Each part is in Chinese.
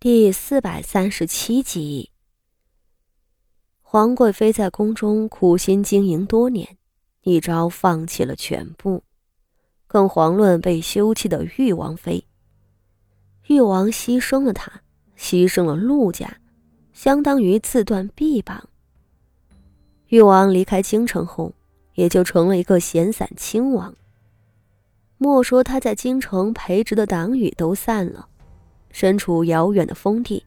第437集。皇贵妃在宫中苦心经营多年，一朝放弃了全部，更遑论被休弃的裕王妃。裕王牺牲了她，牺牲了陆家，相当于自断臂膀。裕王离开京城后，也就成了一个闲散亲王。莫说他在京城培植的党羽都散了，身处遥远的封地，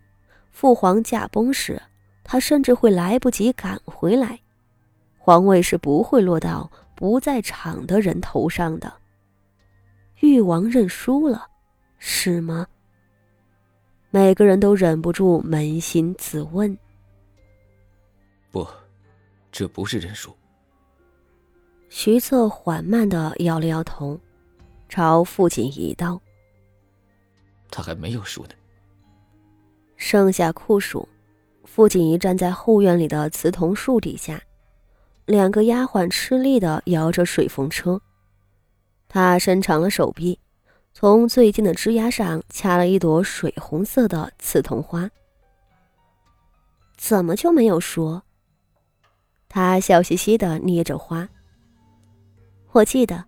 父皇驾崩时，他甚至会来不及赶回来，皇位是不会落到不在场的人头上的。裕王认输了，是吗？每个人都忍不住扪心自问。不，这不是认输。徐策缓慢地摇了摇头，朝父亲一刀，他还没有输呢。盛夏酷暑，父亲一站在后院里的慈桐树底下，两个丫鬟吃力地摇着水风车。他伸长了手臂，从最近的枝丫上掐了一朵水红色的刺桐花。怎么就没有说？他笑嘻嘻地捏着花。我记得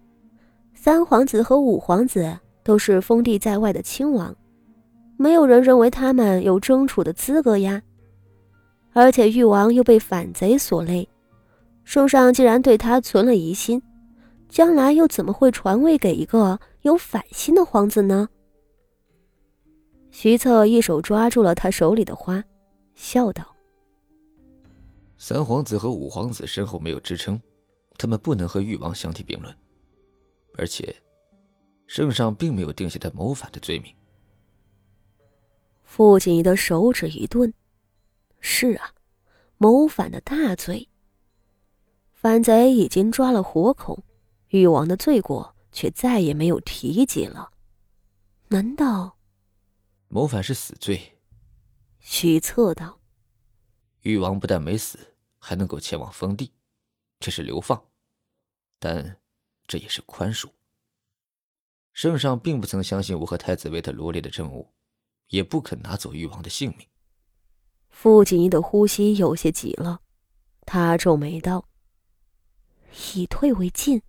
三皇子和五皇子都是封地在外的亲王，没有人认为他们有争储的资格呀。而且裕王又被反贼所累，圣上既然对他存了疑心，将来又怎么会传位给一个有反心的皇子呢？徐策一手抓住了他手里的花，笑道：三皇子和五皇子身后没有支撑，他们不能和裕王相提并论。而且圣上并没有定下他谋反的罪名。父亲的手指一顿，是啊，谋反的大罪。反贼已经抓了活口，裕王的罪过却再也没有提及了。难道谋反是死罪？许策道。裕王不但没死，还能够前往封地，这是流放，但这也是宽恕。圣上并不曾相信我和太子为他罗列的政务，也不肯拿走裕王的性命。傅锦衣的呼吸有些急了，他皱眉道：以退为进，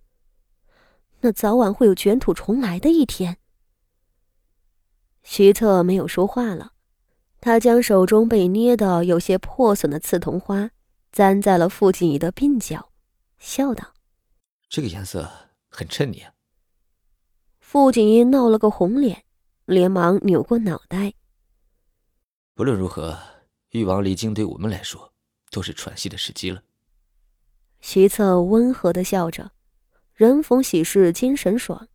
那早晚会有卷土重来的一天。徐策没有说话了，他将手中被捏的有些破损的刺桐花粘在了傅锦衣的鬓角，笑道：这个颜色很衬你啊。傅锦衣闹了个红脸，连忙扭过脑袋。不论如何，裕王离京对我们来说都是喘息的时机了。徐策温和地笑着，人逢喜事精神爽，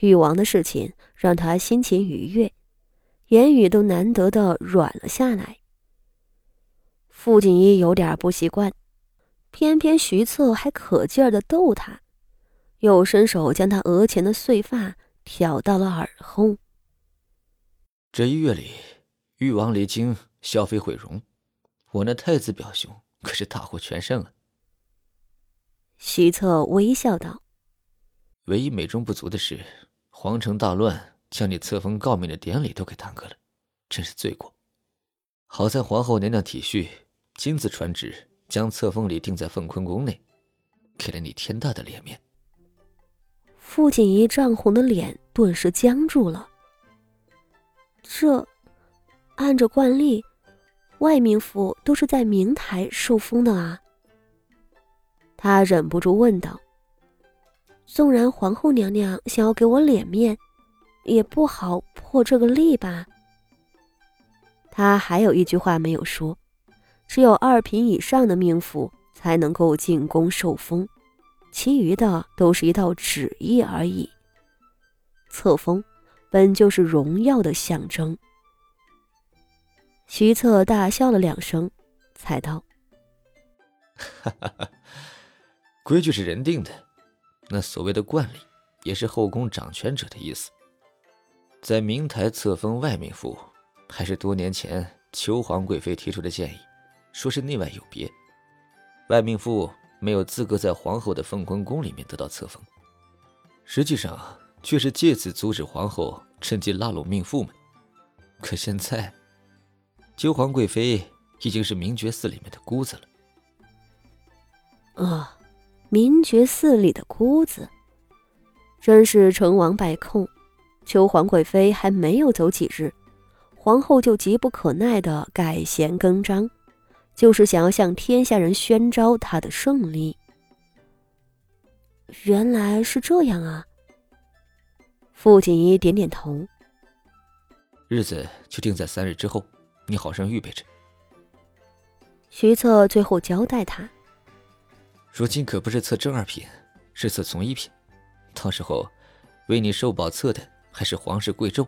裕王的事情让他心情愉悦，言语都难得地软了下来。傅锦衣有点不习惯，偏偏徐策还可劲儿地逗他，又伸手将他额前的碎发挑到了耳后。这一月里，裕王离京，萧妃毁容，我那太子表兄可是大获全胜啊。徐策微笑道：唯一美中不足的是，皇城大乱，将你册封诰命的典礼都给耽搁了，真是罪过。好在皇后娘娘体恤，亲自传旨将册封礼定在凤坤宫内，给了你天大的脸面。傅锦衣涨红的脸顿时僵住了。这按着惯例，外命府都是在明台受封的啊。他忍不住问道：纵然皇后娘娘想要给我脸面，也不好破这个例吧。他还有一句话没有说，只有2品以上的命府才能够进宫受封，其余的都是一道旨意而已。册封本就是荣耀的象征。徐策大笑了2声，才道：哈哈哈，规矩是人定的，那所谓的惯例也是后宫掌权者的意思。在明台册封外命府，还是多年前邱皇贵妃提出的建议，说是内外有别，外命府没有资格在皇后的凤坤宫里面得到册封，实际上却是借此阻止皇后趁机拉拢命妇们。可现在九皇贵妃已经是明觉寺里面的姑子了。明觉寺里的姑子，真是成王败寇。九皇贵妃还没有走几日，皇后就急不可耐地改弦更张，就是想要向天下人宣昭她的胜利。原来是这样啊。傅锦衣点点头。日子就定在3日之后，你好生预备着。徐策最后交代他，如今可不是测正二品，是测从一品，到时候为你受保册的还是皇室贵胄，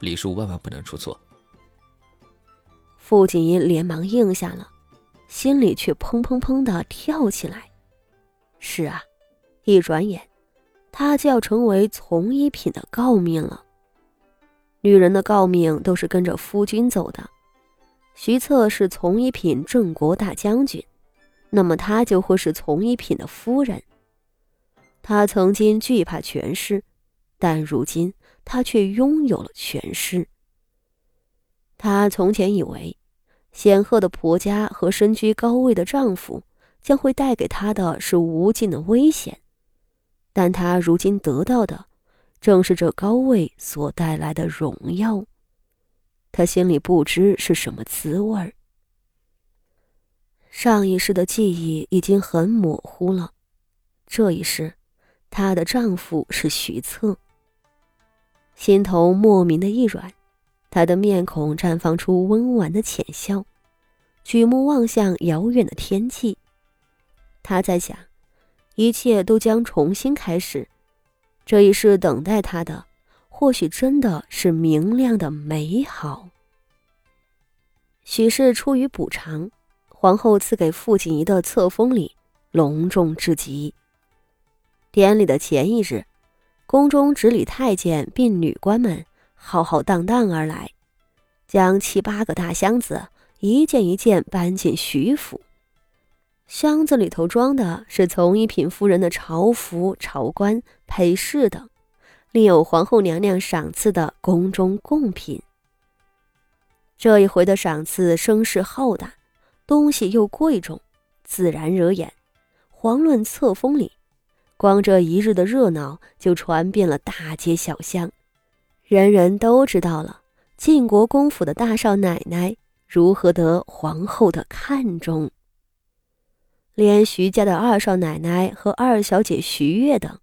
礼数万万不能出错。傅锦衣连忙应下了，心里却砰砰砰地跳起来。是啊，一转眼他就要成为从一品的诰命了。女人的诰命都是跟着夫君走的，徐策是从一品镇国大将军，那么他就会是从一品的夫人。他曾经惧怕权势，但如今他却拥有了权势。他从前以为显赫的婆家和身居高位的丈夫将会带给他的是无尽的危险，但他如今得到的正是这高位所带来的荣耀。他心里不知是什么滋味儿。上一世的记忆已经很模糊了，这一世她的丈夫是徐策。心头莫名的一软，她的面孔绽放出温婉的浅笑，举目望向遥远的天际。她在想，一切都将重新开始，这一世等待他的，或许真的是明亮的美好。许氏出于补偿，皇后赐给傅锦仪的册封礼隆重至极。典礼的前一日，宫中执礼太监并女官们浩浩荡荡而来，将7、8个大箱子一件一件搬进徐府。箱子里头装的是从一品夫人的朝服、朝冠、配饰等，另有皇后娘娘赏赐的宫中贡品。这一回的赏赐声势浩大，东西又贵重，自然惹眼。遑论册封礼，光这一日的热闹就传遍了大街小巷，人人都知道了晋国公府的大少奶奶如何得皇后的看重。连徐家的二少奶奶和二小姐徐悦等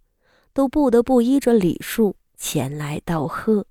都不得不依着礼数前来道贺。